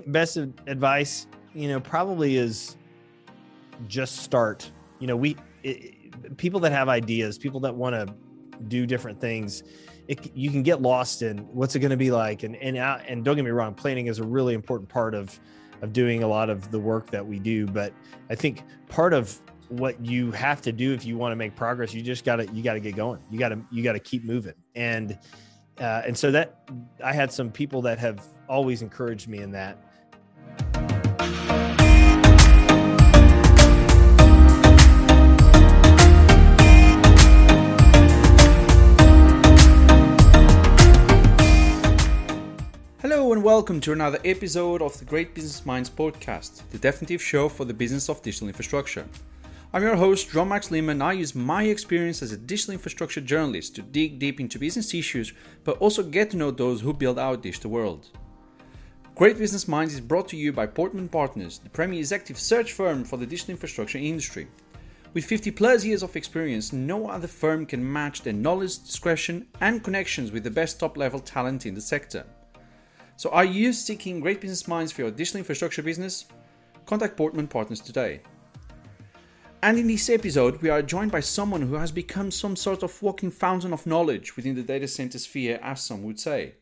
think best advice, probably is just start. People that have ideas, people that want to do different things, you can get lost in what's it going to be like. And don't get me wrong, planning is a really important part of doing a lot of the work that we do. But I think part of what you have to do if you want to make progress, you got to get going. You got to keep moving. And so that I had some people that have always encouraged me in that. Hello and welcome to another episode of the Great Business Minds podcast, the definitive show for the business of digital infrastructure. I'm your host, John Max Liman, and I use my experience as a digital infrastructure journalist to dig deep into business issues, but also get to know those who build our digital world. Great Business Minds is brought to you by Portman Partners, the premier executive search firm for the digital infrastructure industry. With 50 plus years of experience, no other firm can match their knowledge, discretion, and connections with the best top-level talent in the sector. So are you seeking Great Business Minds for your digital infrastructure business? Contact Portman Partners today. And in this episode, we are joined by someone who has become some sort of walking fountain of knowledge within the data center sphere, as some would say.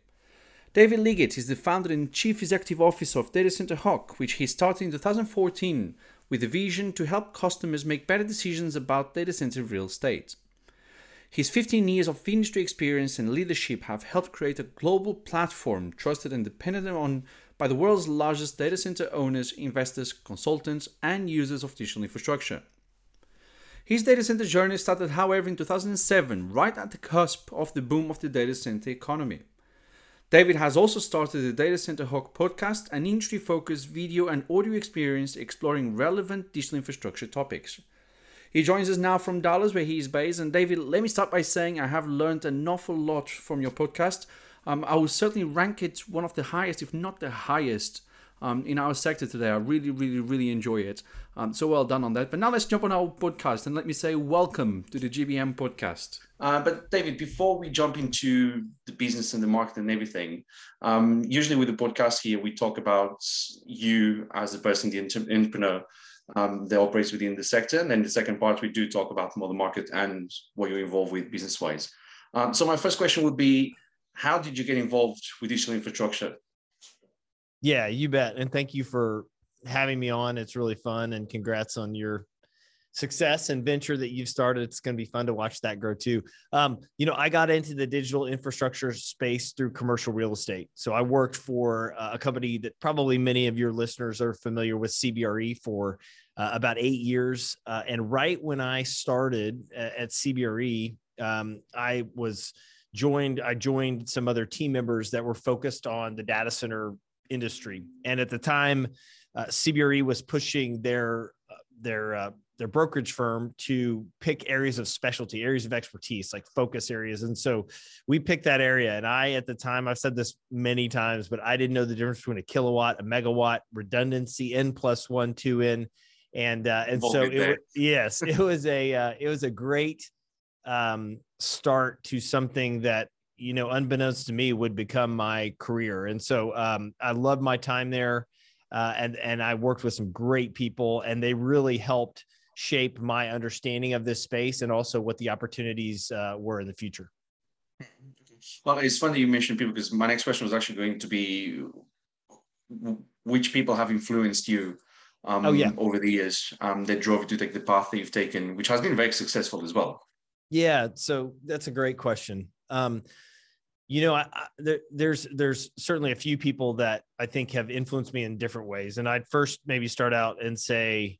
David Liggett is the founder and chief executive officer of Data Center Hawk, which he started in 2014 with a vision to help customers make better decisions about data center real estate. His 15 years of industry experience and leadership have helped create a global platform trusted and depended on by the world's largest data center owners, investors, consultants, and users of digital infrastructure. His data center journey started, however, in 2007, right at the cusp of the boom of the data center economy. David has also started the Data Center Hawk podcast, an industry-focused video and audio experience exploring relevant digital infrastructure topics. He joins us now from Dallas, where he is based. And David, let me start by saying I have learned an awful lot from your podcast. I will certainly rank it one of the highest, if not the highest, in our sector today. I really, really, really enjoy it. So well done on that. But now let's jump on our podcast and let me say welcome to the GBM podcast. But David, before we jump into the business and the market and everything, usually with the podcast here, we talk about you as a person, the entrepreneur that operates within the sector. And then the second part, we do talk about more the market and what you're involved with business-wise. So my first question would be, how did you get involved with digital infrastructure? Yeah, you bet. And thank you for having me on. It's really fun. And congrats on your success and venture that you've started. It's going to be fun to watch that grow too. I got into the digital infrastructure space through commercial real estate. So I worked for a company that probably many of your listeners are familiar with, CBRE, for about 8 years. And right when I started at CBRE, I joined some other team members that were focused on the data center industry. And at the time, CBRE was pushing their brokerage firm to pick areas of specialty, areas of expertise, like focus areas. And so we picked that area. And I, at the time, I've said this many times, but I didn't know the difference between a kilowatt, a megawatt, redundancy, N plus one, 2N. And so it was a great start to something that, unbeknownst to me, would become my career. And so I loved my time there. And I worked with some great people, and they really helped shape my understanding of this space and also what the opportunities were in the future. Well, it's funny you mentioned people, because my next question was actually going to be which people have influenced you over the years that drove you to take the path that you've taken, which has been very successful as well. Yeah, so that's a great question. There's certainly a few people that I think have influenced me in different ways. And I'd first maybe start out and say,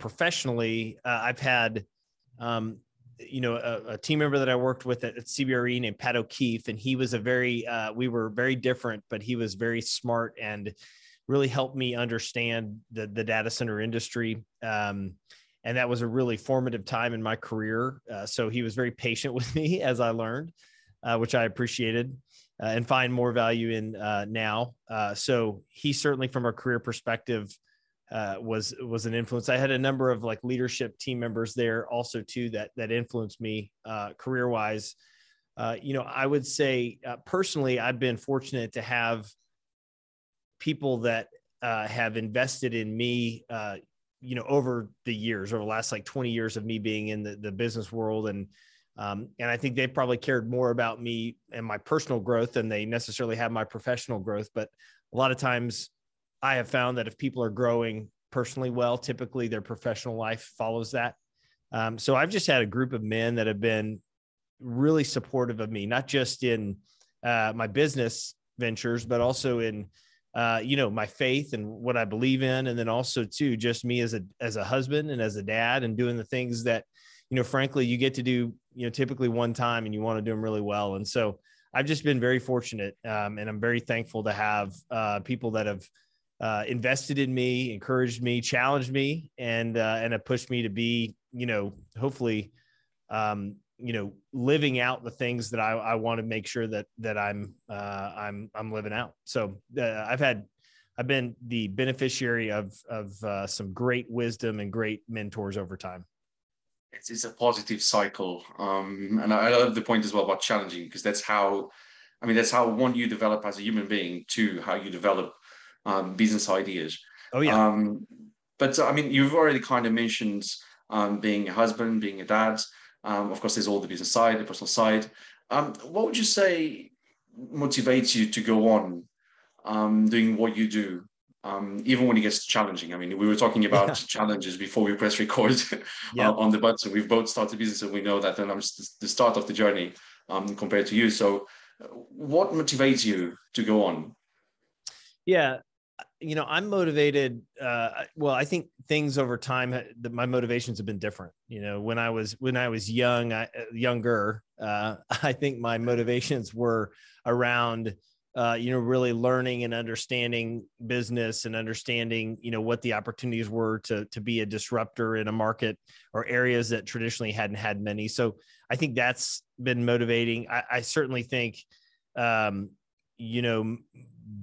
professionally, I've had, a team member that I worked with at CBRE named Pat O'Keefe, and he was we were very different, but he was very smart and really helped me understand the data center industry. And that was a really formative time in my career. So he was very patient with me as I learned. Which I appreciated and find more value in now. So he certainly, from a career perspective, was an influence. I had a number of leadership team members there also too that influenced me career wise. I would say personally, I've been fortunate to have people that have invested in me, over the years, over the last like 20 years of me being in the business world. And I think they probably cared more about me and my personal growth than they necessarily have my professional growth. But a lot of times I have found that if people are growing personally well, typically their professional life follows that. So I've just had a group of men that have been really supportive of me, not just in my business ventures, but also in, my faith and what I believe in. And then also too, just me as a husband and as a dad, and doing the things that, frankly, you get to do, typically one time, and you want to do them really well. And so I've just been very fortunate. And I'm very thankful to have people that have invested in me, encouraged me, challenged me, and have pushed me to be, hopefully, living out the things that I want to make sure that I'm living out. So I've been the beneficiary of some great wisdom and great mentors over time. It's a positive cycle. And I love the point as well about challenging, because that's how one, you develop as a human being, two, how you develop business ideas. Oh yeah. But you've already kind of mentioned being a husband, being a dad. Of course, there's all the business side, the personal side. What would you say motivates you to go on doing what you do? Even when it gets challenging. I mean, we were talking about challenges before we press record on the button. We've both started business, and we know that, and I'm just the start of the journey compared to you. So what motivates you to go on? Yeah. I'm motivated. I think things over time, my motivations have been different. When I was younger, I think my motivations were around, really learning and understanding business and understanding, what the opportunities were to be a disruptor in a market or areas that traditionally hadn't had many. So I think that's been motivating. I certainly think,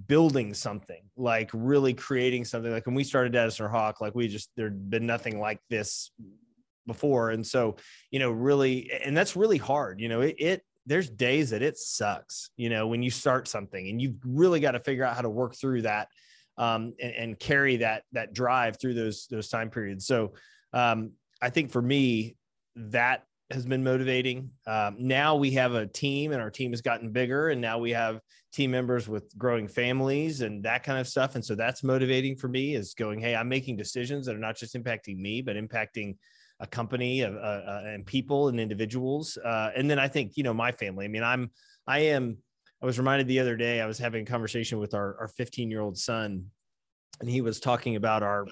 building something, like really creating something, like when we started Data Center Hawk, like there'd been nothing like this before. And so, really, and that's really hard. There's days that it sucks, when you start something and you've really got to figure out how to work through that and carry that drive through those time periods. So I think for me, that has been motivating. Now we have a team, and our team has gotten bigger, and now we have team members with growing families and that kind of stuff. And so that's motivating for me, is going, hey, I'm making decisions that are not just impacting me, but impacting a company and people and individuals. And then I think, my family. I mean, I was reminded the other day, I was having a conversation with our 15-year-old son, and he was talking about our,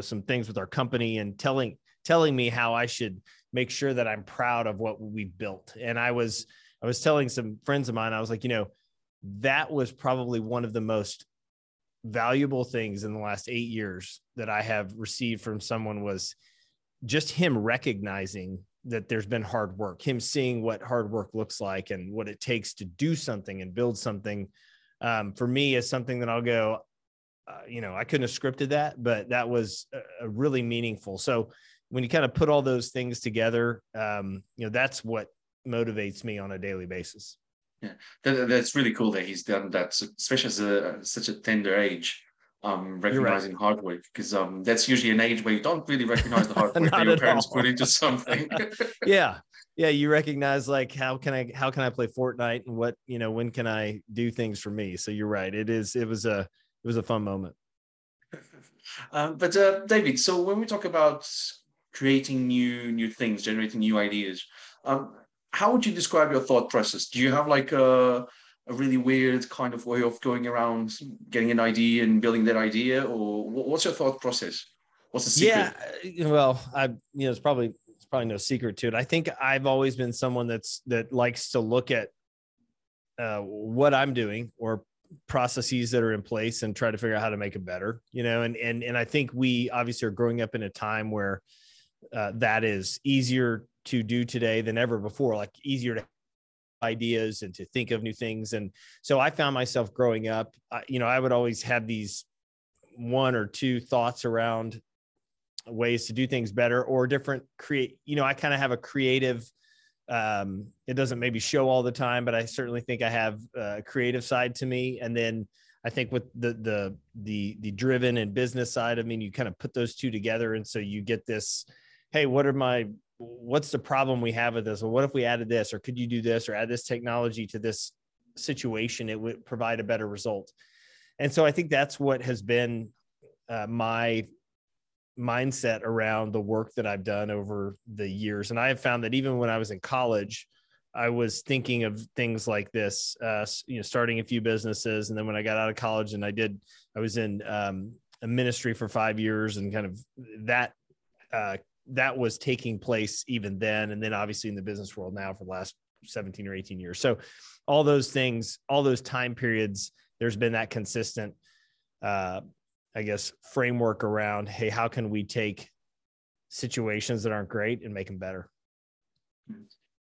some things with our company, and telling me how I should make sure that I'm proud of what we built. And I was telling some friends of mine, I was like, that was probably one of the most valuable things in the last 8 years that I have received from someone, was just him recognizing that there's been hard work, him seeing what hard work looks like and what it takes to do something and build something. For me, is something that I'll go, I couldn't have scripted that, but that was really meaningful. So when you kind of put all those things together, that's what motivates me on a daily basis. Yeah, that's really cool that he's done that, especially as such a tender age, recognizing hard work, because that's usually an age where you don't really recognize the hard work that your parents put into something. Yeah, you recognize, like, how can I play Fortnite, and what, when can I do things for me? So you're right. It was a fun moment. But David, so when we talk about creating new things, generating new ideas, how would you describe your thought process? Do you have like a really weird kind of way of going around getting an idea and building that idea, or what's your thought process? What's the secret? Yeah, well, it's probably no secret to it. I think I've always been someone that likes to look at what I'm doing or processes that are in place and try to figure out how to make it better, and I think we obviously are growing up in a time where that is easier to do today than ever before, like easier to have ideas and to think of new things. And so I found myself growing up, I would always have these one or two thoughts around ways to do things better or different I kind of have a creative, it doesn't maybe show all the time, but I certainly think I have a creative side to me. And then I think with the driven and business side, I mean, you kind of put those two together. And so you get this, hey, what's the problem we have with this? Or what if we added this, or could you do this, or add this technology to this situation? It would provide a better result. And so I think that's what has been my mindset around the work that I've done over the years. And I have found that even when I was in college, I was thinking of things like this, starting a few businesses. And then when I got out of college and I was in a ministry for 5 years, and kind of that was taking place even then. And then obviously in the business world now for the last 17 or 18 years. So all those things, all those time periods, there's been that consistent, framework around, hey, how can we take situations that aren't great and make them better?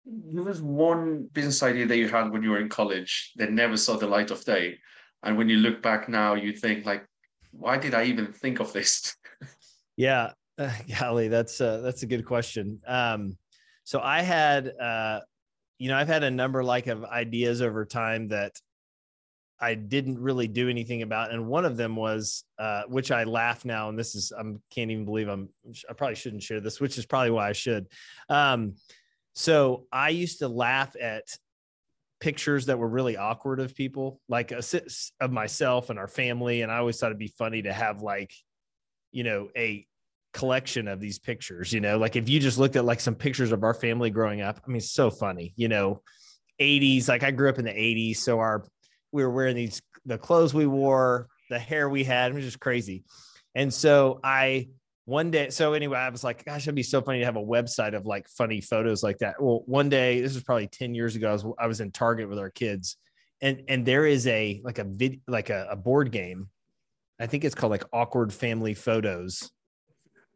There was one business idea that you had when you were in college that never saw the light of day. And when you look back now, you think like, why did I even think of this? Yeah, golly, that's a good question. So I had, I've had a number of ideas over time that I didn't really do anything about. And one of them was, which I laugh now, and this is, I can't even believe I probably shouldn't share this, which is probably why I should. So I used to laugh at pictures that were really awkward of people, like of myself and our family. And I always thought it'd be funny to have a collection of these pictures, like if you just looked at some pictures of our family growing up, I mean, so funny, 80s, I grew up in the 80s. So we were wearing the clothes we wore, the hair we had, it was just crazy. And so I was like, gosh, it'd be so funny to have a website of funny photos like that. Well, one day, this was probably 10 years ago, I was in Target with our kids, and there is a board game. I think it's called Awkward Family Photos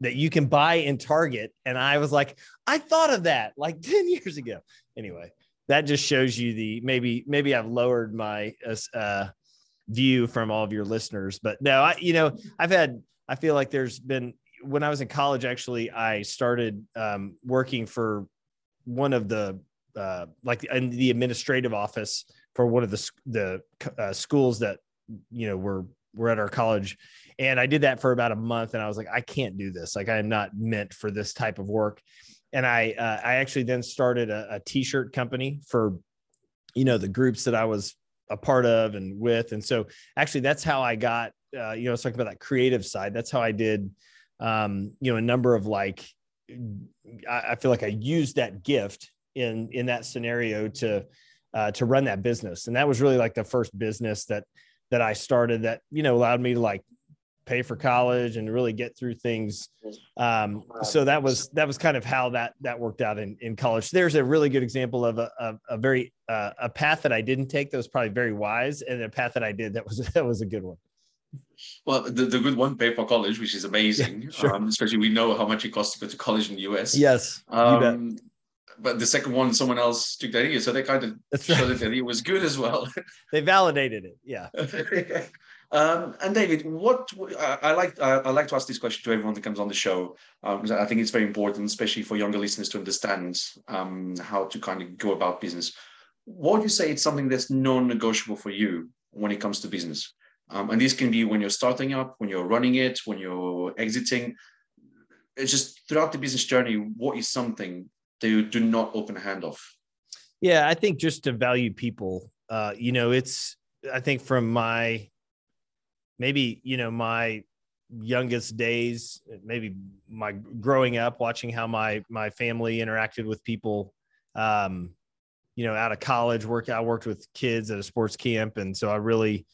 that you can buy in Target. And I was like, I thought of that 10 years ago. Anyway, that just shows you maybe I've lowered my view from all of your listeners, but no, I feel like there's been, when I was in college, actually, I started working for one of the, in the administrative office for one of the schools that, were at our college. And I did that for about a month, and I was like, I can't do this. I am not meant for this type of work. And I actually then started a t-shirt company for, the groups that I was a part of and with. And so actually that's how I got, I was talking about that creative side. That's how I did, a number of I feel like I used that gift in that scenario to run that business. And that was really the first business that I started that, allowed me to pay for college and really get through things. So that was kind of how that worked out in college. There's a really good example of a path that I didn't take that was probably very wise, and a path that I did that was a good one. Well, the good one, pay for college, which is amazing. Yeah, sure. Especially we know how much it costs to go to college in the US. Yes, you bet. But the second one, someone else took that idea, so they kind of showed that it was good as well. They validated it, yeah. And David, I like to ask this question to everyone that comes on the show. I think it's very important, especially for younger listeners, to understand how to kind of go about business. What would you say is something that's non-negotiable for you when it comes to business? And this can be when you're starting up, when you're running it, when you're exiting. It's just throughout the business journey, what is something that you do not open hand of? Yeah, I think just to value people. I think from my youngest days, maybe my growing up, watching how my family interacted with people, out of college, I worked with kids at a sports camp. And so I really,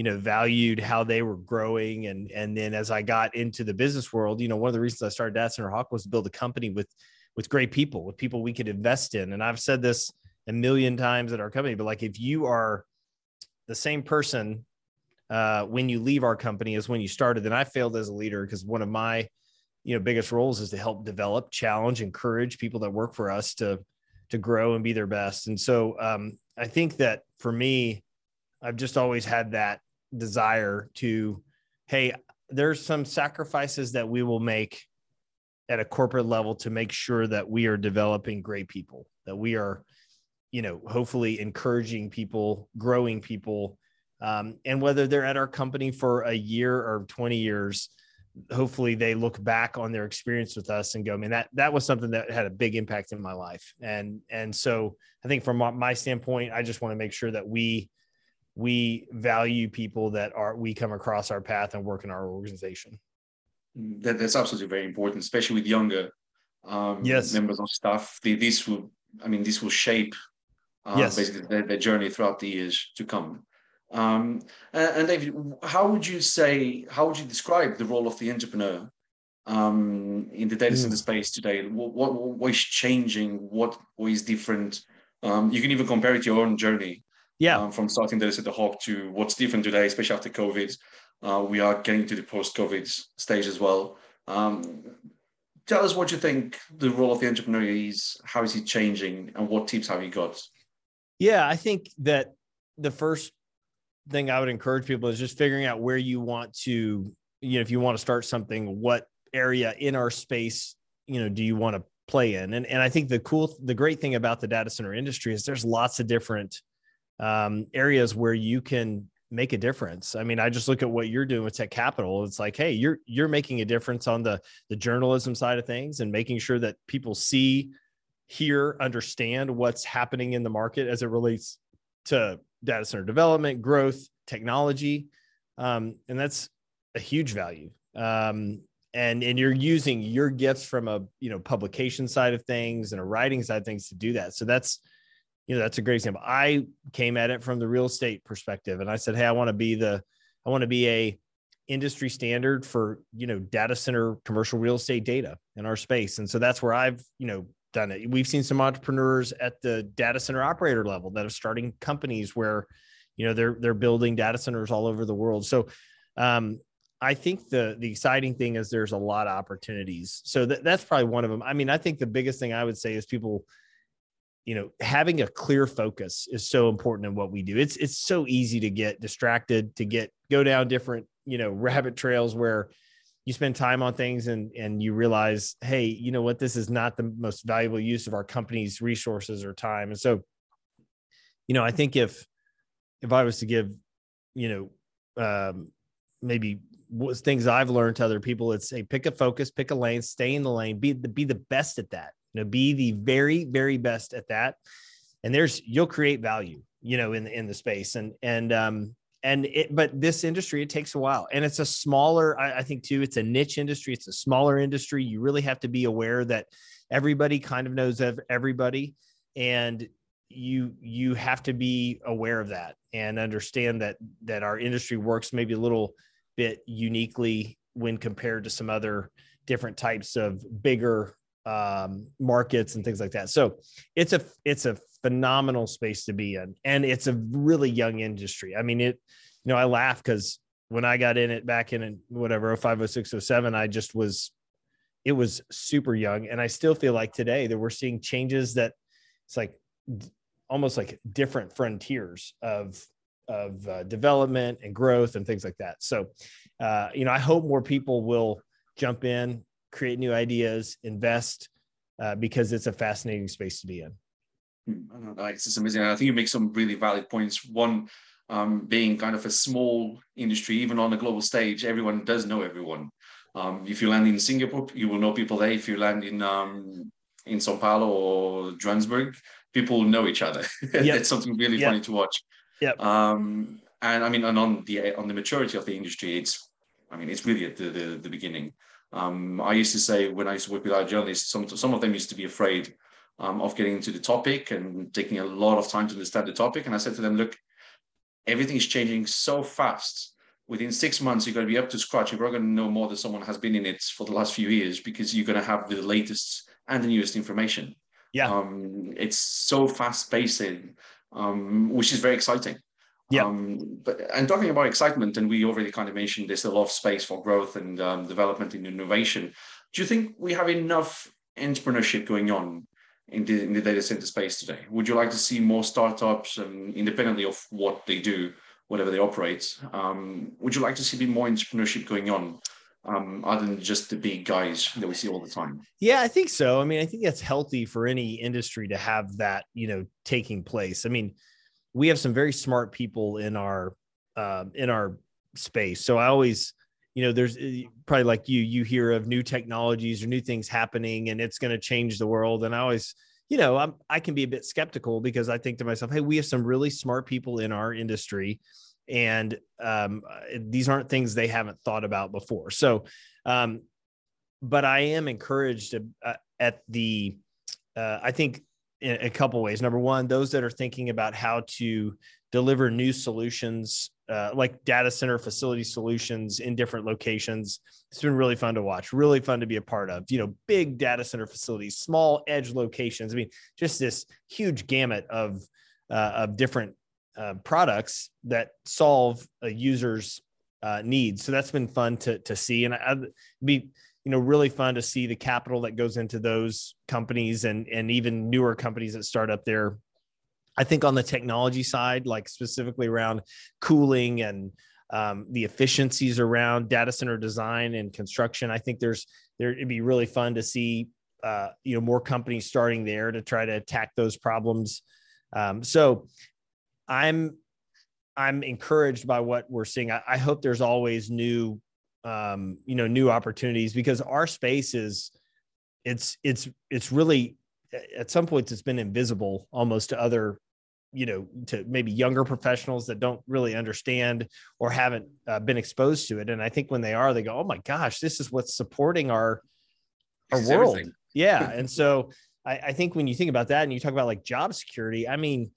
valued how they were growing. And then as I got into the business world, one of the reasons I started Data Center Hawk was to build a company with great people, with people we could invest in. And I've said this a million times at our company, but if you are the same person when you leave our company as when you started, then I failed as a leader, because one of my, biggest roles is to help develop, challenge, encourage people that work for us to grow and be their best. And so I think that for me, I've just always had that desire to, hey, there's some sacrifices that we will make at a corporate level to make sure that we are developing great people, that we are, hopefully encouraging people, growing people, And whether they're at our company for a year or 20 years, hopefully they look back on their experience with us and go, man, that was something that had a big impact in my life. And so I think from my standpoint, I just want to make sure that we value people that we come across our path and work in our organization. That's absolutely very important, especially with younger members of staff. This will shape basically their journey throughout the years to come. And David, how would you describe the role of the entrepreneur in the data center space today? What is changing? What is different? You can even compare it to your own journey. Yeah. From starting Data Center Hawk to what's different today, especially after COVID. We are getting to the post-COVID stage as well. Tell us what you think the role of the entrepreneur is, how is it changing, and what tips have you got? Yeah, I think that the first thing I would encourage people is just figuring out where you want to, if you want to start something, what area in our space, do you want to play in? And I think the great thing about the data center industry is there's lots of different areas where you can make a difference. I mean, I just look at what you're doing with Tech Capital. It's like, hey, you're making a difference on the journalism side of things and making sure that people see, hear, understand what's happening in the market as it relates to data center development, growth, technology. And that's a huge value. And you're using your gifts from a, publication side of things and a writing side of things to do that. So that's a great example. I came at it from the real estate perspective, and I said, hey, I want to be a industry standard for, data center, commercial real estate data in our space. And so that's where I've, done it. We've seen some entrepreneurs at the data center operator level that are starting companies where, they're building data centers all over the world. So, I think the exciting thing is there's a lot of opportunities. So that's probably one of them. I mean, I think the biggest thing I would say is people, having a clear focus is so important in what we do. It's so easy to get distracted, to go down different, rabbit trails where you spend time on things and you realize, hey, what, this is not the most valuable use of our company's resources or time. And so, I think if I was to give, maybe things I've learned to other people, it's, hey, pick a focus, pick a lane, stay in the lane, be the best at that. Be the very, very best at that. And you'll create value, in the space but this industry, it takes a while, and it's a smaller, I think too, it's a niche industry. It's a smaller industry. You really have to be aware that everybody kind of knows of everybody, and you have to be aware of that and understand that our industry works maybe a little bit uniquely when compared to some other different types of bigger markets and things like that. So it's a phenomenal space to be in, and it's a really young industry. I mean, I laugh because when I got in it back in whatever 05, 06, 07, it was super young, and I still feel like today that we're seeing changes that it's like almost like different frontiers of development and growth and things like that. So I hope more people will jump in, create new ideas, invest, because it's a fascinating space to be in. It's amazing. I think you make some really valid points. One, being kind of a small industry, even on a global stage, everyone does know everyone. If you land in Singapore, you will know people there. If you land in Sao Paulo or Johannesburg, people know each other. Yep. That's something really funny to watch. Yep. And on the maturity of the industry, it's really at the beginning. I used to say when I used to work with our journalists, some of them used to be afraid of getting into the topic and taking a lot of time to understand the topic. And I said to them, look, everything is changing so fast. Within 6 months, you're going to be up to scratch. You're probably going to know more than someone has been in it for the last few years, because you're going to have the latest and the newest information. Yeah, it's so fast-paced, which is very exciting. Yeah. And talking about excitement, and we already kind of mentioned there's a lot of space for growth and development and innovation. Do you think we have enough entrepreneurship going on in the data center space today? Would you like to see more startups, independently of what they do, whatever they operate? Would you like to see more entrepreneurship going on other than just the big guys that we see all the time? Yeah, I think so. I mean, I think that's healthy for any industry to have that, taking place. I mean, we have some very smart people in our in our space. So I always, you know, there's probably like you hear of new technologies or new things happening and it's going to change the world. And I always, you know, I can be a bit skeptical because I think to myself, hey, we have some really smart people in our industry and these aren't things they haven't thought about before. So, but I am encouraged at the, I think in a couple ways. Number one, those that are thinking about how to deliver new solutions like data center facility solutions in different locations. It's been really fun to watch, really fun to be a part of, you know, big data center facilities, small edge locations. I mean, just this huge gamut of different products that solve a user's needs. So that's been fun to see. And it'd be, you know, really fun to see the capital that goes into those companies and even newer companies that start up there. I think on the technology side, like specifically around cooling and the efficiencies around data center design and construction, I think it'd be really fun to see you know, more companies starting there to try to attack those problems. So I'm encouraged by what we're seeing. I hope there's always new you know, new opportunities, because our space is it's really, at some points it's been invisible almost to other, you know, to maybe younger professionals that don't really understand or haven't been exposed to it. And I think when they are, they go, oh my gosh, this is what's supporting our world. Everything. Yeah. And so I think when you think about that and you talk about like job security, I mean,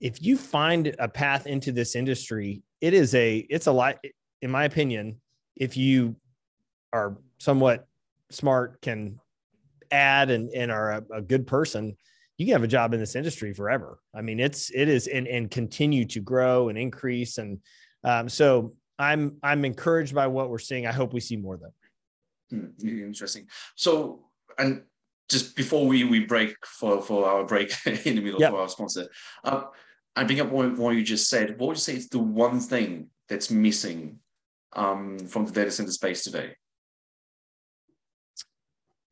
if you find a path into this industry, it's a lot, in my opinion, if you are somewhat smart, can add and are a good person, you can have a job in this industry forever. I mean, it is and continue to grow and increase. And so I'm encouraged by what we're seeing. I hope we see more of that. Interesting. So, and just before we break for our break in the middle, yep, for our sponsor, I think up what you just said, what would you say is the one thing that's missing from the data center space today?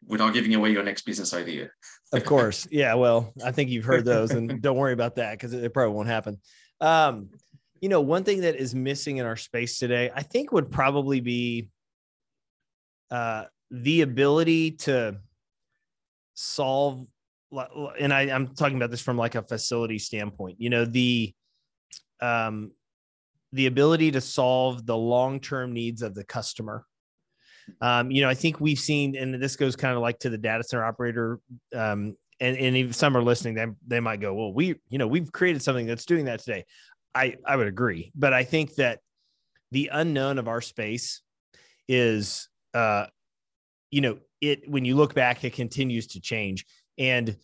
Without giving away your next business idea. Of course. Yeah. Well, I think you've heard those, and don't worry about that because it probably won't happen. You know, one thing that is missing in our space today, I think would probably be the ability to solve, and I'm talking about this from like a facility standpoint, you know, the ability to solve the long-term needs of the customer. You know, I think we've seen, and this goes kind of like to the data center operator, and if some are listening, they might go, well, we've created something that's doing that today. I would agree. But I think that the unknown of our space is, you know, when you look back, it continues to change. And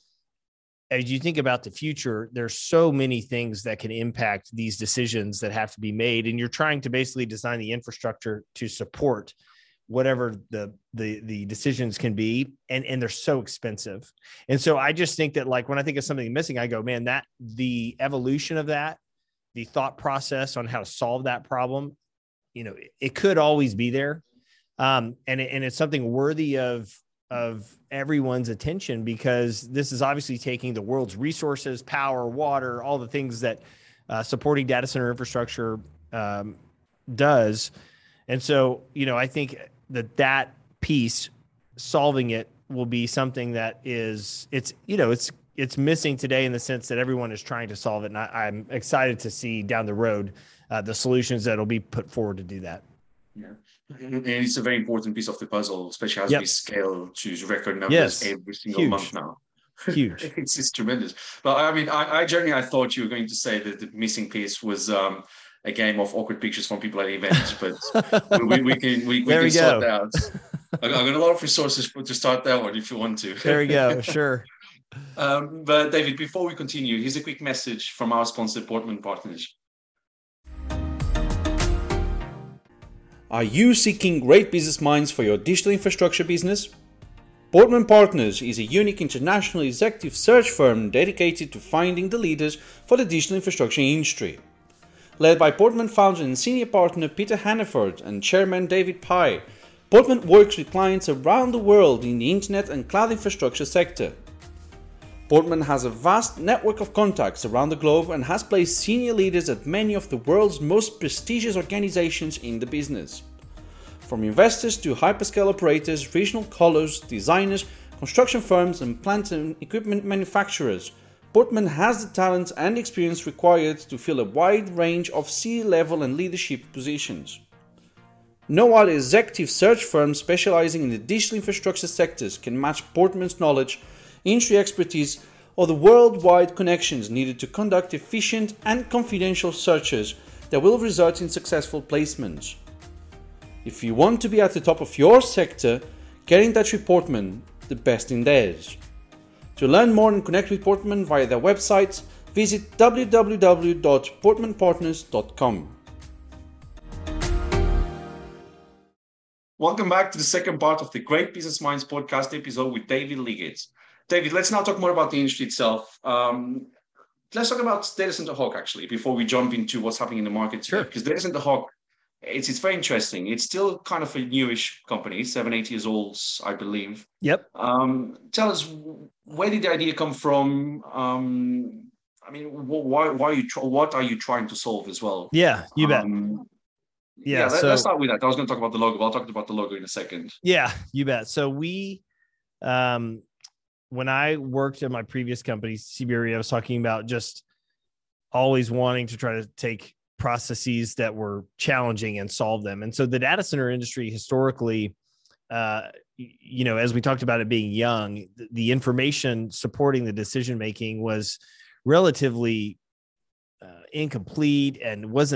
as you think about the future, there's so many things that can impact these decisions that have to be made. And you're trying to basically design the infrastructure to support whatever the decisions can be, and they're so expensive. And so I just think that, like, when I think of something missing, I go, man, that the evolution of that, the thought process on how to solve that problem, you know, it could always be there. And it's something worthy of everyone's attention, because this is obviously taking the world's resources, power, water, all the things that supporting data center infrastructure does. And so, you know, I think that piece, solving it, will be something that is, it's, you know, it's missing today in the sense that everyone is trying to solve it. And I'm excited to see down the road the solutions that will be put forward to do that. Yeah. And it's a very important piece of the puzzle, especially as, yep, we scale to record numbers, yes, every single, huge, month now. Huge. It's tremendous. But I mean, I thought you were going to say that the missing piece was, a game of awkward pictures from people at events, but we can sort that out. I got a lot of resources to start that one if you want to. There you go. Sure. But David, before we continue, here's a quick message from our sponsor, Portman Partners. Are you seeking great business minds for your digital infrastructure business? Portman Partners is a unique international executive search firm dedicated to finding the leaders for the digital infrastructure industry. Led by Portman founder and senior partner Peter Hannaford and chairman David Pye, Portman works with clients around the world in the internet and cloud infrastructure sector. Portman has a vast network of contacts around the globe and has placed senior leaders at many of the world's most prestigious organizations in the business. From investors to hyperscale operators, regional colours, designers, construction firms and plant and equipment manufacturers, Portman has the talent and experience required to fill a wide range of C-level and leadership positions. No other executive search firm specializing in the digital infrastructure sectors can match Portman's knowledge, industry expertise, or the worldwide connections needed to conduct efficient and confidential searches that will result in successful placements. If you want to be at the top of your sector, get in touch with Portman, the best in theirs. To learn more and connect with Portman via their website, visit www.portmanpartners.com. Welcome back to the second part of the Great Business Minds podcast episode with David Liggett. David, let's now talk more about the industry itself. Let's talk about Data Center Hawk, actually, before we jump into what's happening in the market. Sure. Because Data Center Hawk, it's very interesting. It's still kind of a newish company, 7-8 years old, I believe. Yep. Tell us, where did the idea come from? What are you trying to solve as well? Yeah, you bet. Let's start with that. I was going to talk about the logo. I'll talk about the logo in a second. Yeah, you bet. So we, when I worked at my previous company, CBRE, I was talking about just always wanting to try to take processes that were challenging and solve them. And so the data center industry historically, as we talked about it being young, the information supporting the decision-making was relatively incomplete and it was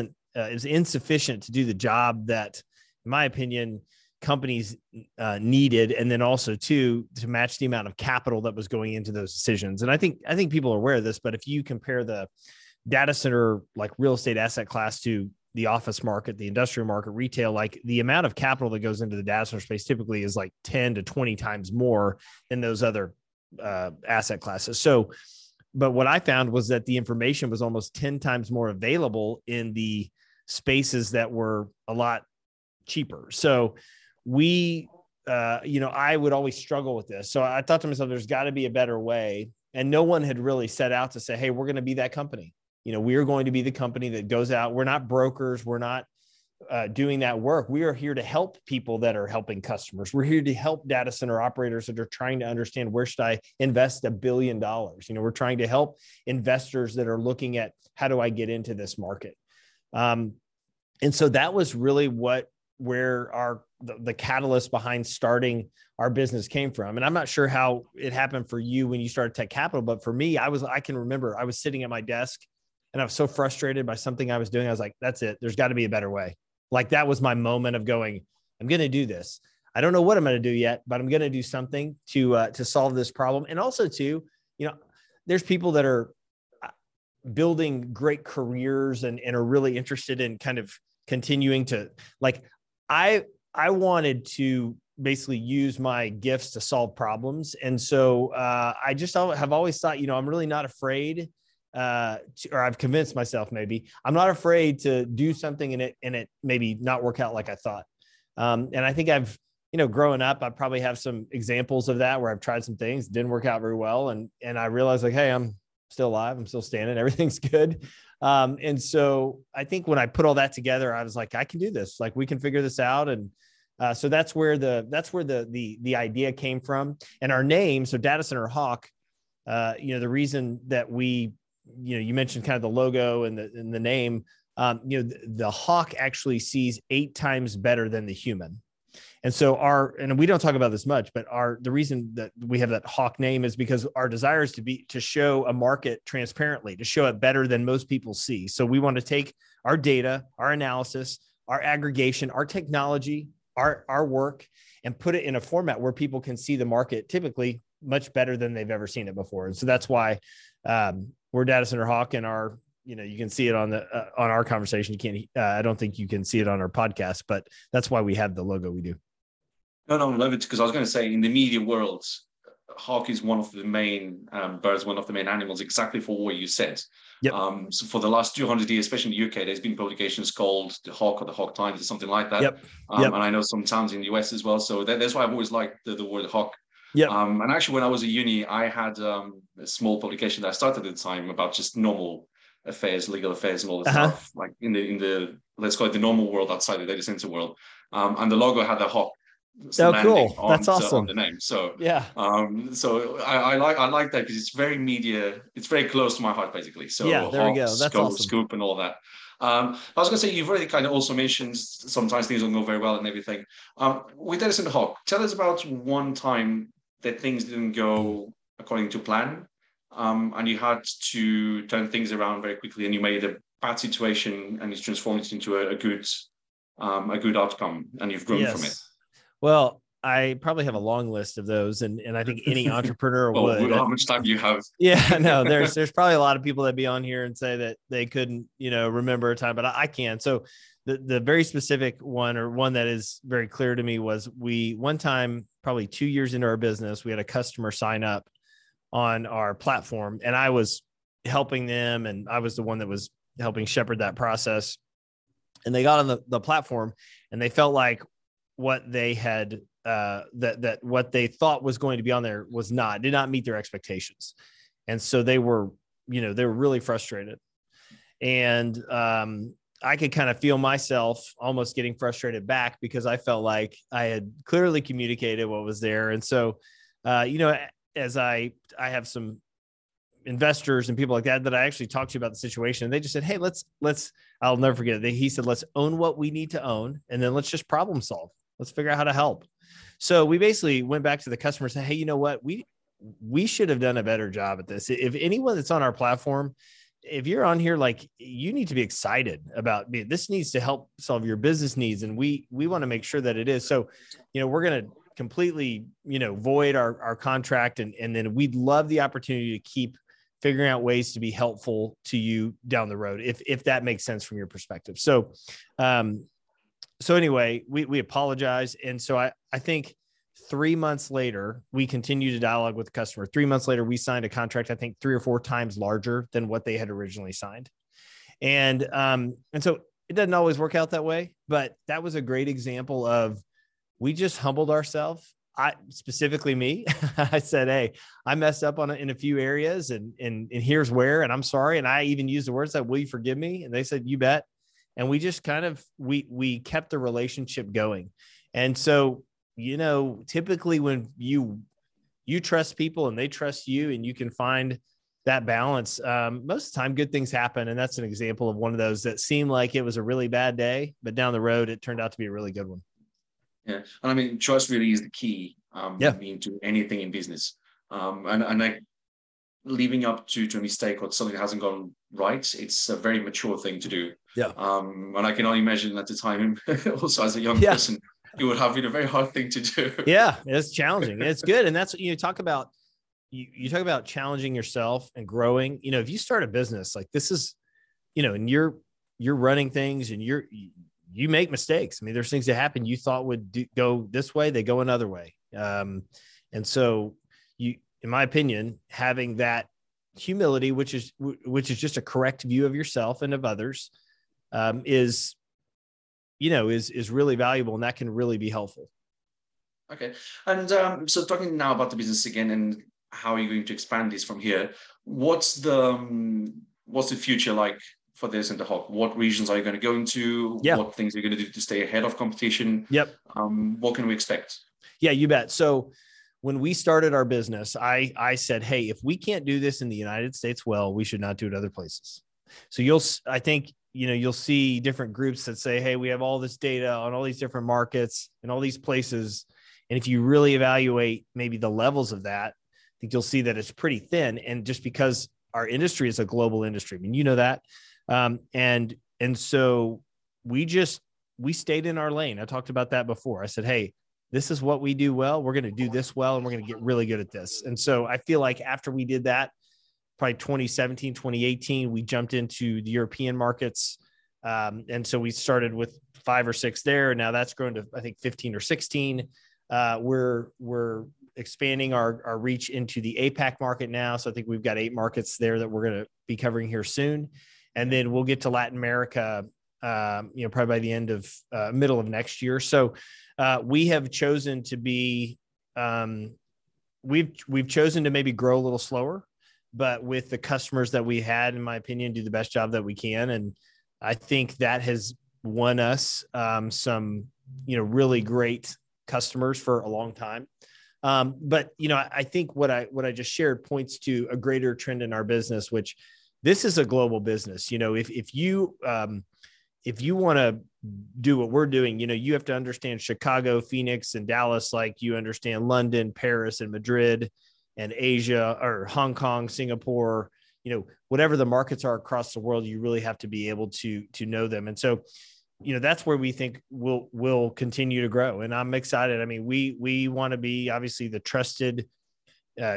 insufficient to do the job that, in my opinion, companies needed, and then also to match the amount of capital that was going into those decisions. And I think people are aware of this, but if you compare the data center, like real estate asset class, to the office market, the industrial market, retail, like the amount of capital that goes into the data center space typically is like 10 to 20 times more than those other asset classes. So, but what I found was that the information was almost 10 times more available in the spaces that were a lot cheaper. So we, I would always struggle with this. So I thought to myself, there's got to be a better way. And no one had really set out to say, hey, we're going to be that company. We're going to be the company that goes out. We're not brokers. We're not doing that work. We are here to help people that are helping customers. We're here to help data center operators that are trying to understand, where should I invest $1 billion? We're trying to help investors that are looking at, how do I get into this market? And so that was really where the catalyst behind starting our business came from. And I'm not sure how it happened for you when you started Tech Capital, but for me, I can remember I was sitting at my desk and I was so frustrated by something I was doing. I was like, that's it. There's got to be a better way. Like, that was my moment of going, I'm going to do this. I don't know what I'm going to do yet, but I'm going to do something to solve this problem. And also there's people that are building great careers and are really interested in kind of continuing to, like, I wanted to basically use my gifts to solve problems. And so I just have always thought, I'm really not afraid, or I've convinced myself, maybe I'm not afraid to do something and it maybe not work out like I thought. And I think I've, growing up, I probably have some examples of that where I've tried some things, didn't work out very well. And I realized, like, hey, I'm still alive. I'm still standing. Everything's good. And so I think when I put all that together, I was like, I can do this. Like, we can figure this out. And so that's where the idea came from, and our name. So Data Center Hawk, the reason that we, you mentioned kind of the logo and the name, the hawk actually sees 8 times better than the human. And so and we don't talk about this much, but the reason that we have that hawk name is because our desire is to show a market transparently, to show it better than most people see. So we want to take our data, our analysis, our aggregation, our technology, our work, and put it in a format where people can see the market typically much better than they've ever seen it before. And so that's why we're Data Center Hawk, and our, you can see it on the, on our conversation. You can't, I don't think you can see it on our podcast, but that's why we have the logo we do. No, I love it. Cause I was going to say, in the media world, hawk is one of the main birds, one of the main animals, exactly for what you said. Yep. So for the last 200 years, especially in the UK, there's been publications called The Hawk or The Hawk Times or something like that. Yep. And I know some towns in the US as well. So that's why I've always liked the word hawk. Yeah. And actually, when I was at uni, I had a small publication that I started at the time about just normal affairs, legal affairs, and all that stuff, like in the let's call it the normal world outside the data center world. And the logo had a hawk. So cool! That's awesome. On the name, so yeah. So I like that because it's very media. It's very close to my heart, basically. So yeah, there we go. That's awesome. Scoop and all that. I was going to say you've already kind of also mentioned sometimes things don't go very well and everything. With Data Center Hawk, tell us about one time that things didn't go according to plan, and you had to turn things around very quickly, and you made a bad situation and you transformed it into a good outcome, and you've grown from it. Well, I probably have a long list of those, and I think any entrepreneur would. How much time do you have? Yeah, no, there's probably a lot of people that be on here and say that they couldn't, remember a time, but I can. So the very specific one, or one that is very clear to me, was one time, probably 2 years into our business, we had a customer sign up on our platform, and I was helping them, and I was the one that was helping shepherd that process. And they got on the platform, and they felt like what they had, that what they thought was going to be on there did not meet their expectations. And so they were really frustrated. And I could kind of feel myself almost getting frustrated back, because I felt like I had clearly communicated what was there. And so, as I have some investors and people like that I actually talked to about the situation, and they just said, hey, let's, I'll never forget it. He said, let's own what we need to own, and then let's just problem solve. Let's figure out how to help. So we basically went back to the customer and said, hey, you know what? We should have done a better job at this. If anyone that's on our platform, if you're on here, like, you need to be excited about it. This needs to help solve your business needs. And we want to make sure that it is. So, we're going to completely, void our contract. And then we'd love the opportunity to keep figuring out ways to be helpful to you down the road, if that makes sense from your perspective. So, anyway, we apologize. And so I think 3 months later, we continued to dialogue with the customer. 3 months later, we signed a contract, I think 3 or 4 times larger than what they had originally signed. And so it doesn't always work out that way, but that was a great example of, we just humbled ourselves. Specifically me, I said, hey, I messed up in a few areas, and here's where, and I'm sorry. And I even used the words that, will you forgive me? And they said, you bet. And we just kind of, we kept the relationship going. And so, typically when you trust people and they trust you, and you can find that balance, most of the time, good things happen. And that's an example of one of those that seemed like it was a really bad day, but down the road, it turned out to be a really good one. Yeah. And I mean, trust really is the key to anything in business. And like leaving up to a mistake or something that hasn't gone right, it's a very mature thing to do. Yeah. And I can only imagine at the time, also as a young person, it would have been a very hard thing to do. Yeah. It's challenging. It's good. And that's what you talk about challenging yourself and growing. If you start a business, like this is, and you're running things, and you make mistakes. I mean, there's things that happen you thought would go this way, they go another way. And so in my opinion, having that humility, which is just a correct view of yourself and of others, is really valuable, and that can really be helpful. Okay. And so talking now about the business again, and how are you going to expand this from here? What's the future like for this and the Hawk? What regions are you going to go into? Yeah. What things are you going to do to stay ahead of competition? Yep. What can we expect? Yeah, you bet. So when we started our business, I said, hey, if we can't do this in the United States, well, we should not do it other places. So you'll see different groups that say, hey, we have all this data on all these different markets and all these places. And if you really evaluate maybe the levels of that, I think you'll see that it's pretty thin. And just because our industry is a global industry, I mean, that, and so we stayed in our lane. I talked about that before. I said, hey, this is what we do well. We're going to do this well, and we're going to get really good at this. And so I feel like after we did that, probably 2017, 2018, we jumped into the European markets. And so we started with 5 or 6 there. Now that's grown to, I think, 15 or 16. We're expanding our reach into the APAC market now. So I think we've got 8 markets there that we're going to be covering here soon. And then we'll get to Latin America, probably by the end of middle of next year. So we have chosen to be we've chosen to maybe grow a little slower, but with the customers that we had, in my opinion, do the best job that we can. And I think that has won us some, really great customers for a long time. But, I think what I just shared points to a greater trend in our business, which this is a global business. If you want to do what we're doing, you have to understand Chicago, Phoenix, and Dallas, like you understand London, Paris, and Madrid, and Asia, or Hong Kong, Singapore, whatever the markets are across the world, you really have to be able to know them. And so, that's where we think we'll continue to grow. And I'm excited. I mean, we want to be obviously the trusted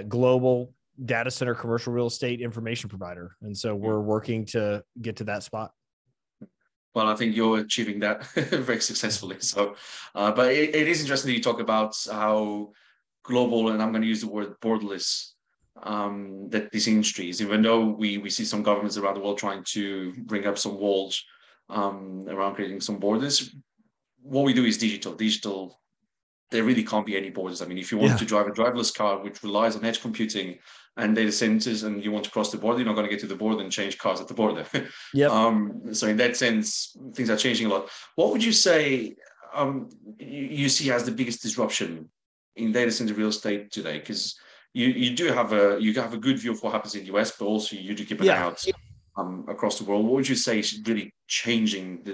global data center, commercial real estate information provider. And so we're working to get to that spot. Well, I think you're achieving that very successfully. So, but it is interesting that you talk about how global, and I'm going to use the word borderless, that this industry is, even though we see some governments around the world trying to bring up some walls around creating some borders. What we do is digital. There really can't be any borders. I mean, if you want to drive a driverless car, which relies on edge computing and data centers, and you want to cross the border, you're not going to get to the border and change cars at the border. So in that sense, things are changing a lot. What would you say you see as the biggest disruption in data center real estate today? Because you do have a good view of what happens in the US, but also you do keep an eye out across the world. What would you say is really changing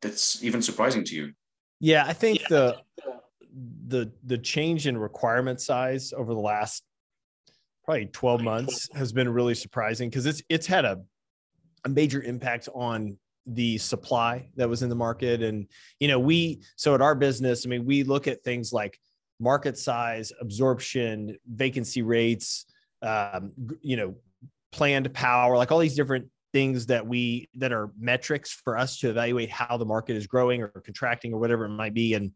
that's even surprising to you? Yeah, I think the change in requirement size over the last probably 12 months has been really surprising, because it's had a major impact on the supply that was in the market. And, so at our business, I mean, we look at things like market size, absorption, vacancy rates, planned power, like all these different things that are metrics for us to evaluate how the market is growing or contracting or whatever it might be. And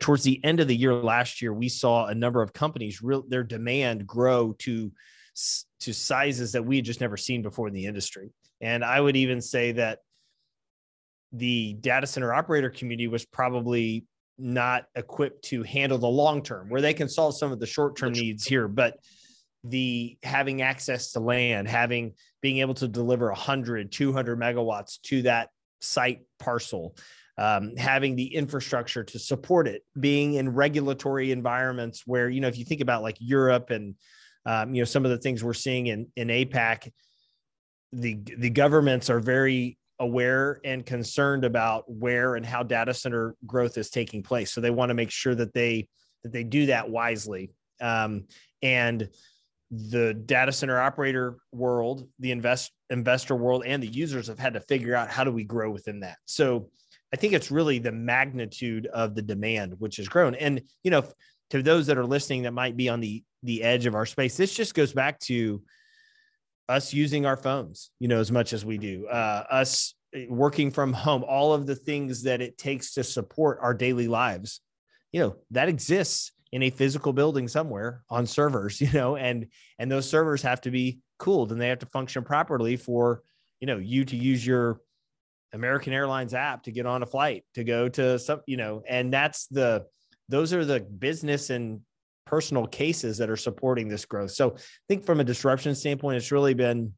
towards the end of the year last year, we saw a number of companies their demand grow to sizes that we had just never seen before in the industry. And I would even say that the data center operator community was probably not equipped to handle the long term, where they can solve some of the short term needs here, but the having access to land, being able to deliver 100, 200 megawatts to that site parcel, having the infrastructure to support it, being in regulatory environments where, if you think about like Europe and, some of the things we're seeing in APAC, the governments are very aware and concerned about where and how data center growth is taking place. So they want to make sure that they do that wisely. And the data center operator world, the investor world, and the users have had to figure out, how do we grow within that? So I think it's really the magnitude of the demand, which has grown. And, to those that are listening that might be on the edge of our space, this just goes back to us using our phones, as much as we do, us working from home, all of the things that it takes to support our daily lives, that exists in a physical building somewhere on servers, and those servers have to be cooled and they have to function properly for, you to use your American Airlines app to get on a flight, to go to some, and those are the business and personal cases that are supporting this growth. So I think from a disruption standpoint, it's really been,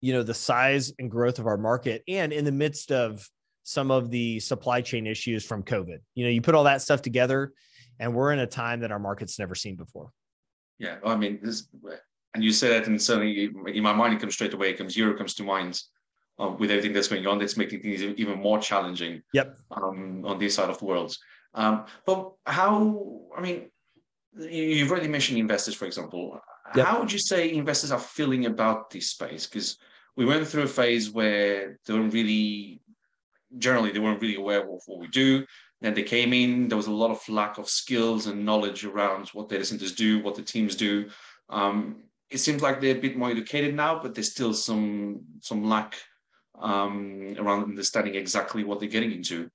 the size and growth of our market, and in the midst of some of the supply chain issues from COVID. You put all that stuff together, and we're in a time that our market's never seen before. Yeah, I mean, and you say that, and certainly in my mind, it comes straight away. Europe comes to mind with everything that's going on. That's making things even more challenging. Yep. On this side of the world. But you've already mentioned investors, for example. Yep. How would you say investors are feeling about this space? Because we went through a phase where they weren't really aware of what we do. Then they came in, there was a lot of lack of skills and knowledge around what data centers do, what the teams do. It seems like they're a bit more educated now, but there's still some lack around understanding exactly what they're getting into.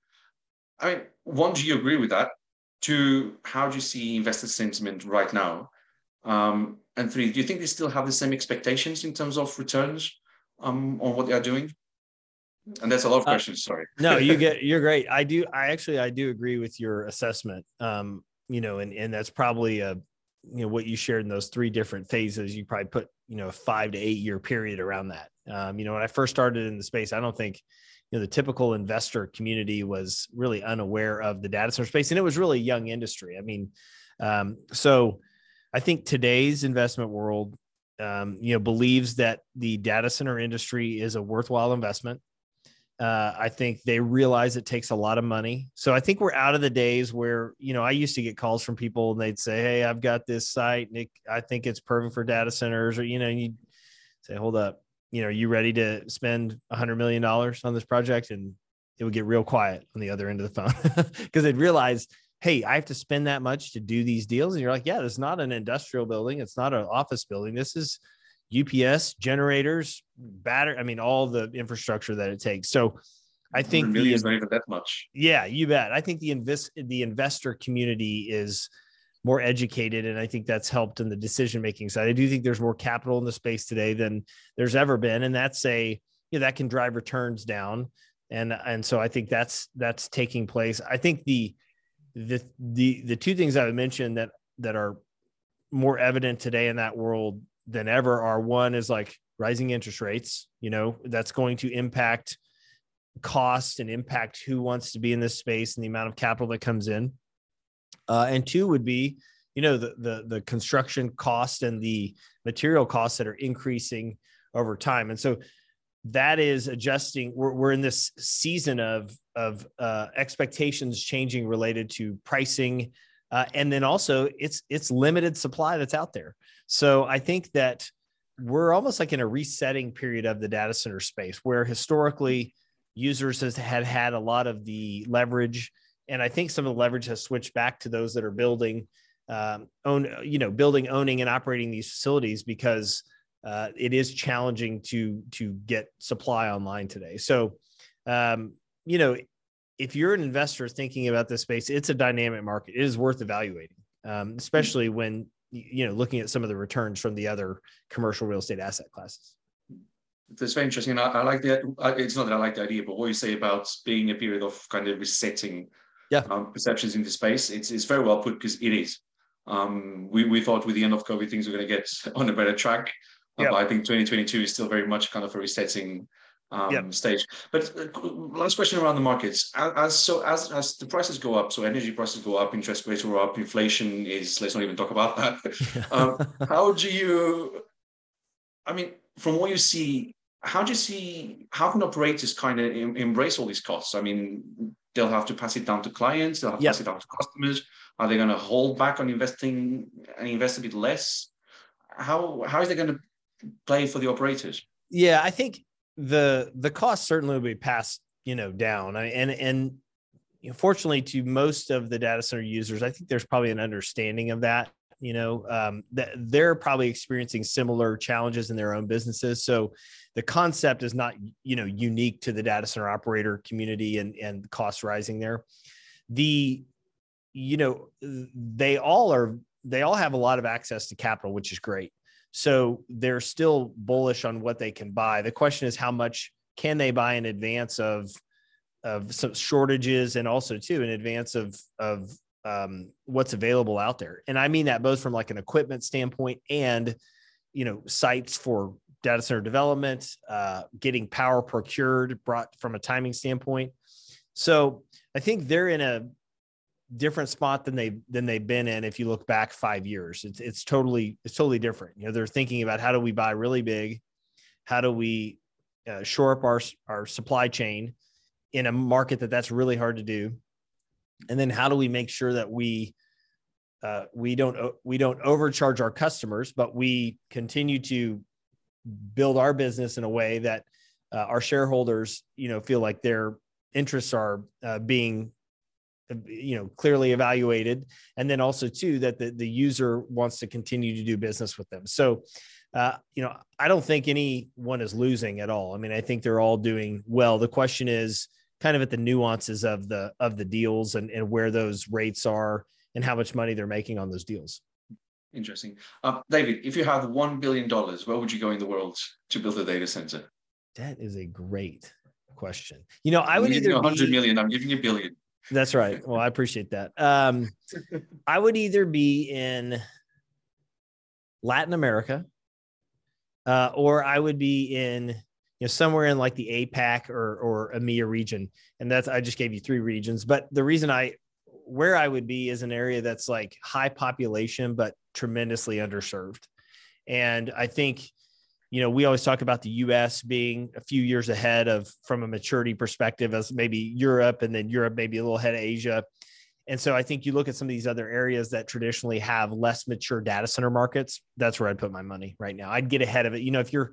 I mean, one, do you agree with that? Two, how do you see investor sentiment right now? And three, do you think they still have the same expectations in terms of returns on what they are doing? And that's a lot of questions. Sorry. No, you're great. I do agree with your assessment. And that's probably you know, what you shared in those three different phases, you probably put, you know, a 5 to 8 year period around that. You know, when I first started in the space, I don't think, you know, the typical investor community was really unaware of the data center space, and it was really young industry. I mean, so I think today's investment world, you know, believes that the data center industry is a worthwhile investment. I think they realize it takes a lot of money. So I think we're out of the days where, you know, I used to get calls from people and they'd say, "Hey, I've got this site, Nick, I think it's perfect for data centers." Or, you know, you say, "Hold up, you know, are you ready to spend $100 million on this project?" And it would get real quiet on the other end of the phone because they'd realize, hey, I have to spend that much to do these deals. And you're like, yeah, this is not an industrial building. It's not an office building. This is UPS, generators, battery. I mean, all the infrastructure that it takes. So I think millions, not even that much. Yeah, you bet. I think the investor community is more educated, and I think that's helped in the decision-making side. I do think there's more capital in the space today than there's ever been. And that's a, you know, that can drive returns down. And so I think that's taking place. I think the two things I would mention that are more evident today in that world than ever are, one is like rising interest rates. You know, that's going to impact costs and impact who wants to be in this space and the amount of capital that comes in. And two would be, you know, the construction cost and the material costs that are increasing over time. And so that is adjusting. We're in this season of expectations changing related to pricing. And then also it's limited supply that's out there. So I think that we're almost like in a resetting period of the data center space, where historically users had a lot of the leverage. And I think some of the leverage has switched back to those that are building, owning and operating these facilities, because it is challenging to get supply online today. So, you know, if you're an investor thinking about this space, it's a dynamic market. It is worth evaluating, especially when, you know, looking at some of the returns from the other commercial real estate asset classes. That's very interesting. And I like that. It's not that I like the idea, but what you say about being a period of kind of resetting perceptions in the space, it's very well put, because it is. We thought with the end of COVID, things were going to get on a better track. Yep. But I think 2022 is still very much kind of a resetting stage. But last question around the markets. As the prices go up, so energy prices go up, interest rates go up, inflation is, let's not even talk about that. From what you see, how can operators kind of embrace all these costs? I mean, they'll have to pass it down to clients. They'll have to pass it down to customers. Are they going to hold back on investing and invest a bit less? How is they going to play for the operators? Yeah, I think the cost certainly will be passed, you know, down. And you know, fortunately, to most of the data center users, I think there's probably an understanding of that. You know, that they're probably experiencing similar challenges in their own businesses. So the concept is not, you know, unique to the data center operator community and costs rising there. You know, they all have a lot of access to capital, which is great. So they're still bullish on what they can buy. The question is, how much can they buy in advance of some shortages, and also too in advance of what's available out there. And I mean that both from like an equipment standpoint and, you know, sites for data center development, getting power procured, brought from a timing standpoint. So I think they're in a different spot than they've been in. If you look back 5 years, it's totally different. You know, they're thinking about, how do we buy really big? How do we shore up our supply chain in a market that's really hard to do? And then how do we make sure that we don't overcharge our customers, but we continue to build our business in a way that our shareholders, you know, feel like their interests are being, you know, clearly evaluated, and then also too that the user wants to continue to do business with them. So, you know, I don't think anyone is losing at all. I mean, I think they're all doing well. The question is kind of at the nuances of the deals and where those rates are and how much money they're making on those deals. Interesting. David, if you had $1 billion, where would you go in the world to build a data center? That is a great question. You know, I would either $100 million, I'm giving you $1 billion. That's right. Well, I appreciate that. I would either be in Latin America, or I would be in, somewhere in like the APAC or EMEA region. And that's, I just gave you three regions, but the reason where I would be is an area that's like high population, but tremendously underserved. And I think, we always talk about the US being a few years ahead from a maturity perspective as maybe Europe, and then Europe maybe a little ahead of Asia. And so I think you look at some of these other areas that traditionally have less mature data center markets. That's where I'd put my money right now. I'd get ahead of it.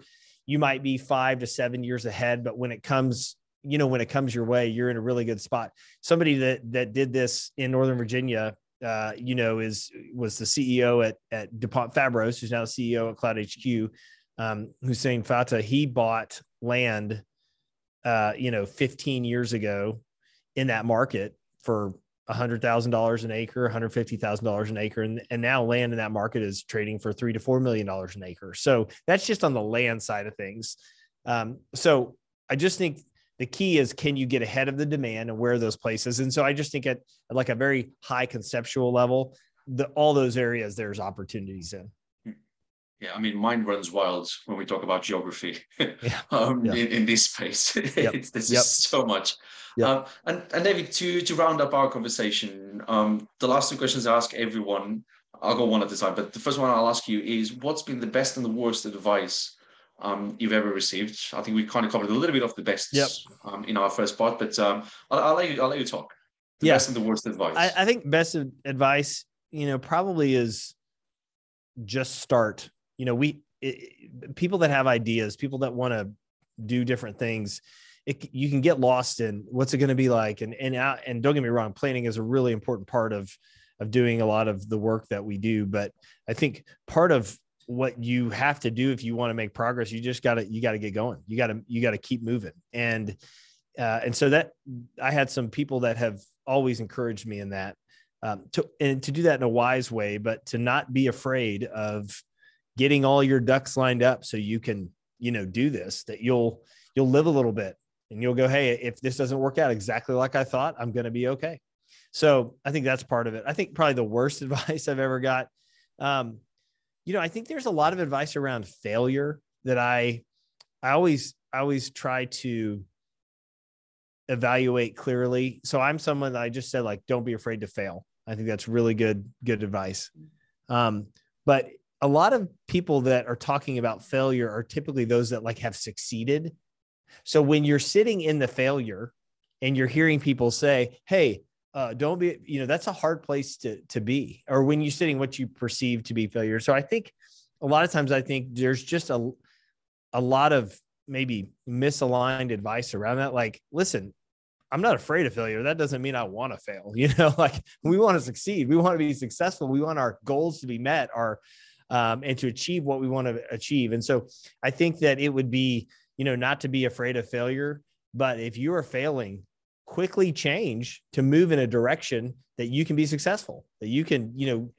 You might be 5 to 7 years ahead, but when it comes, when it comes your way, you're in a really good spot. Somebody that did this in Northern Virginia, was the CEO at DuPont Fabros, who's now CEO at CloudHQ. Hussein Fatah, he bought land, 15 years ago in that market for $100,000 an acre, $150,000 an acre. And now land in that market is trading for $3 to $4 million an acre. So that's just on the land side of things. So I just think the key is, can you get ahead of the demand, and where are those places? And so I just think at like a very high conceptual level, all those areas, there's opportunities in. Yeah, I mean, mind runs wild when we talk about geography. Yeah. In this space. Yep. There's just so much. Yep. And David, to round up our conversation, the last two questions I ask everyone, I'll go one at a time, but the first one I'll ask you is, what's been the best and the worst advice you've ever received? I think we kind of covered a little bit of the best in our first part, but I'll let you talk. The best and the worst advice. I think best advice, probably is just start. People that have ideas, people that want to do different things, you can get lost in what's it going to be like. And don't get me wrong, planning is a really important part of doing a lot of the work that we do. But I think part of what you have to do if you want to make progress, you got to get going. You got to keep moving. And so that I had some people that have always encouraged me in that, to do that in a wise way, but to not be afraid of getting all your ducks lined up so you can, do this, that you'll live a little bit and you'll go, hey, if this doesn't work out exactly like I thought, I'm going to be okay. So I think that's part of it. I think probably the worst advice I've ever got. I think there's a lot of advice around failure that I always try to evaluate clearly. So I'm someone that I just said, like, don't be afraid to fail. I think that's really good advice. But a lot of people that are talking about failure are typically those that like have succeeded. So when you're sitting in the failure and you're hearing people say, hey, don't be, that's a hard place to be, or when you're sitting what you perceive to be failure. So I think a lot of times there's just a lot of maybe misaligned advice around that. Like, listen, I'm not afraid of failure. That doesn't mean I want to fail. Like, we want to succeed. We want to be successful. We want our goals to be met, and to achieve what we want to achieve. And so I think that it would be, not to be afraid of failure, but if you are failing, quickly change to move in a direction that you can be successful, that you can,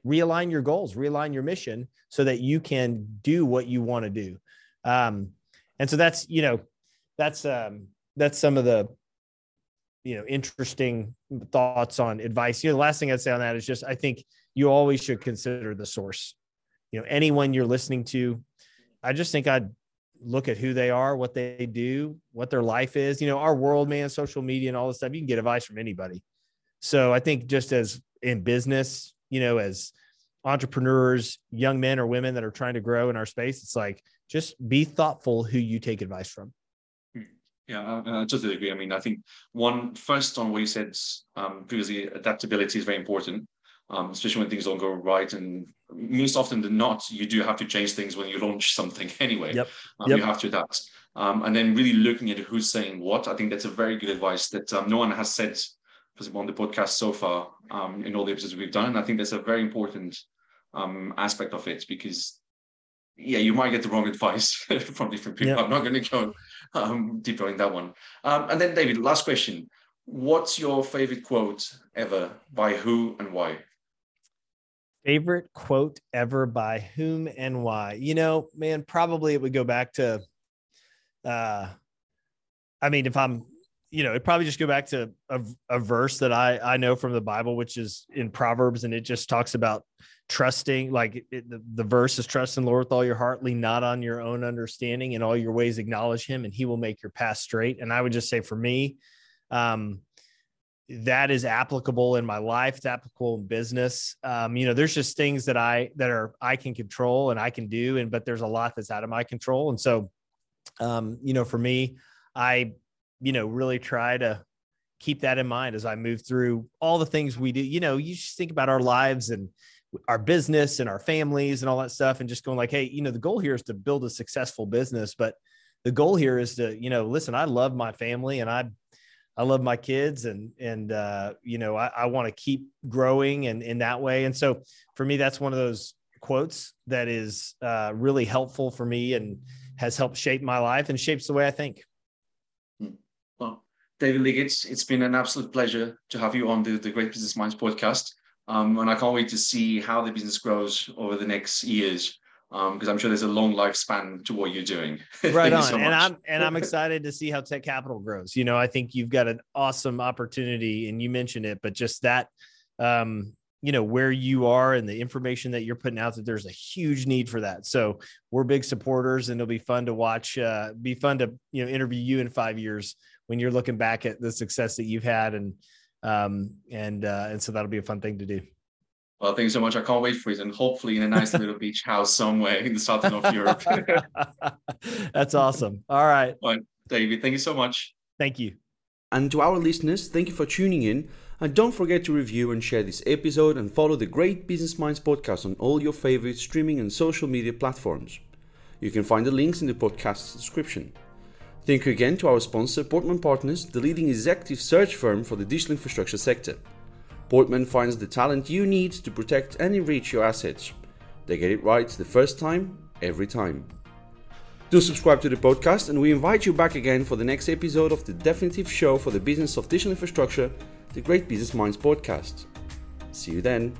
realign your goals, realign your mission so that you can do what you want to do. And so that's some of the, interesting thoughts on advice. The last thing I'd say on that is just, I think you always should consider the source. Anyone you're listening to, I just think I'd look at who they are, what they do, what their life is. Our world, man, social media and all this stuff, you can get advice from anybody. So I think just as in business, as entrepreneurs, young men or women that are trying to grow in our space, it's like, just be thoughtful who you take advice from. Yeah, I totally agree. I mean, I think first on what you said previously, adaptability is very important. Especially when things don't go right, and most often than not, you do have to change things when you launch something anyway. Yep. You have to adapt, and then really looking at who's saying what. I think that's a very good advice that no one has said on the podcast so far, in all the episodes we've done. And I think that's a very important aspect of it, because you might get the wrong advice from different people. Yep. I'm not going to go deeper in that one. And then David, last question: what's your favorite quote ever, by who and why? Favorite quote ever by whom and why? Probably it would go back to, if I'm you know, it probably just go back to a verse that I know from the Bible, which is in Proverbs. And it just talks about trusting, like the verse is trust in the Lord with all your heart, lean not on your own understanding, and all your ways acknowledge him and he will make your path straight. And I would just say for me, that is applicable in my life. It's applicable in business. You know, there's just things that I can control and I can do, but there's a lot that's out of my control. And so, you know, for me, I, you know, really try to keep that in mind as I move through all the things we do. You know, you just think about our lives and our business and our families and all that stuff, and just going like, hey, you know, the goal here is to build a successful business, but the goal here is to, you know, listen, I love my family and I love my kids, and you know, I want to keep growing in that way. And so for me, that's one of those quotes that is really helpful for me and has helped shape my life and shapes the way I think. Well, David Liggett, it's been an absolute pleasure to have you on the Great Business Minds podcast. And I can't wait to see how the business grows over the next years, because I'm sure there's a long lifespan to what you're doing. Right on. So I'm excited to see how Tech Capital grows. You know, I think you've got an awesome opportunity, and you mentioned it, but just that, you know, where you are and the information that you're putting out, that there's a huge need for that. So we're big supporters, and it'll be fun to watch, be fun to, you know, interview you in 5 years when you're looking back at the success that you've had, and so that'll be a fun thing to do. Well, thank you so much. I can't wait for it. And hopefully in a nice little beach house somewhere in the southern of Europe. That's awesome. All right. All right, David, thank you so much. Thank you. And to our listeners, thank you for tuning in. And don't forget to review and share this episode, and follow the Great Business Minds podcast on all your favorite streaming and social media platforms. You can find the links in the podcast's description. Thank you again to our sponsor, Portman Partners, the leading executive search firm for the digital infrastructure sector. Portman finds the talent you need to protect and enrich your assets. They get it right the first time, every time. Do subscribe to the podcast, and we invite you back again for the next episode of the definitive show for the business of digital infrastructure, the Great Business Minds podcast. See you then.